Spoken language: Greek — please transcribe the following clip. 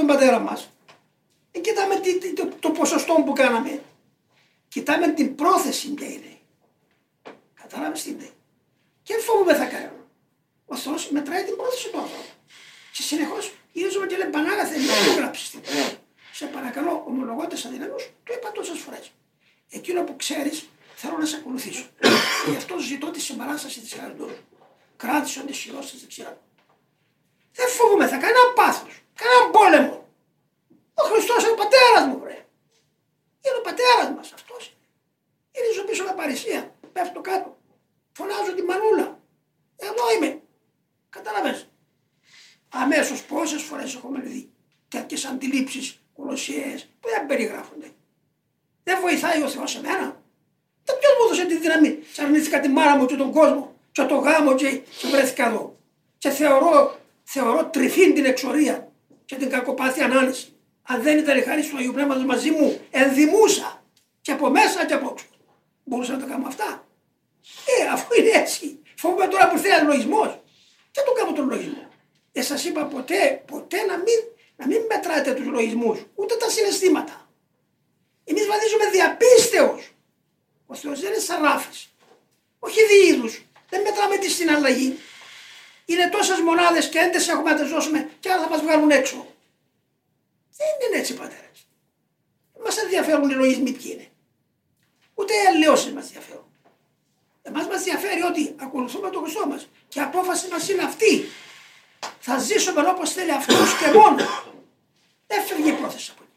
τον πατέρα μας, δεν κοιτάμε το ποσοστό που κάναμε. Κοιτάμε την πρόθεση ποια είναι. Καταλάβεις τι είναι. Και φοβούμε θα κάνουμε. Ο Θεός μετράει την πρόθεση του ανθρώπου. Και συνεχώς γυρίζουμε και λέμε Πανάγαθε, μην γράψεις τίποτα. Σε παρακαλώ, ομολογώντας αδυναμούς, το είπα τόσες φορές. Εκείνο που ξέρεις, θέλω να σε ακολουθήσω. Γι' αυτό ζητώ τη συμπαράσταση της χαριτός. Κράτησε ό,τι χειρός της δεξιάς. Δεν φοβούμε θα κάνει έναν πάθος, κανέναν πόλεμο. Ο Χριστός είναι ο πατέρας μου, βρε. Είναι ο πατέρας μας, αυτός. Γυρίζω πίσω τα παρησία, πέφτω κάτω. Φωνάζω τη μανούλα. Εδώ είμαι. Καταλαβαίνεις. Αμέσως πόσες φορές έχουμε δει τέτοιες αντιλήψεις, κολοσσιαίες που δεν περιγράφονται. Δεν βοηθάει ο Θεός σε μένα. Δεν ποιος μου έδωσε τη δύναμη. Σε αρνήθηκα τη μάνα μου και τον κόσμο και το γάμο και βρέθηκα εδώ. Και θεωρώ τρυφήν την εξορία και την κακοπάθη ανάλυση. Αν δεν ήταν η χάρη του Αγίου Πνεύματος μαζί μου, ενδυμούσα και από μέσα και από έξω. Μπορούσα να τα κάνω αυτά. Αφού είναι έτσι, φοβούμαι τώρα που θέλει λογισμός. Και το κάνω τον λογισμό. Σας είπα ποτέ να μην μετράτε τους λογισμούς, ούτε τα συναισθήματα. Εμείς βαδίζουμε διαπίστεως. Ο Θεός δεν είναι σαράφης. Όχι διείδους. Δεν μετράμε τη συναλλαγή. Είναι τόσες μονάδες και έντες έχουμε να τις δώσουμε και άλλα θα μας βγάλουν έξω. Δεν είναι έτσι, πατέρες. Δεν μας ενδιαφέρουν οι λογισμοί ποιοι είναι. Ούτε οι αλλοιώσεις μας ενδιαφέρουν. Εμάς μας ενδιαφέρει ότι ακολουθούμε τον Χριστό μας. Και η απόφαση μας είναι αυτή. Θα ζήσουμε όπως θέλει αυτός και μόνο. Δεν φεύγει η πρόθεση από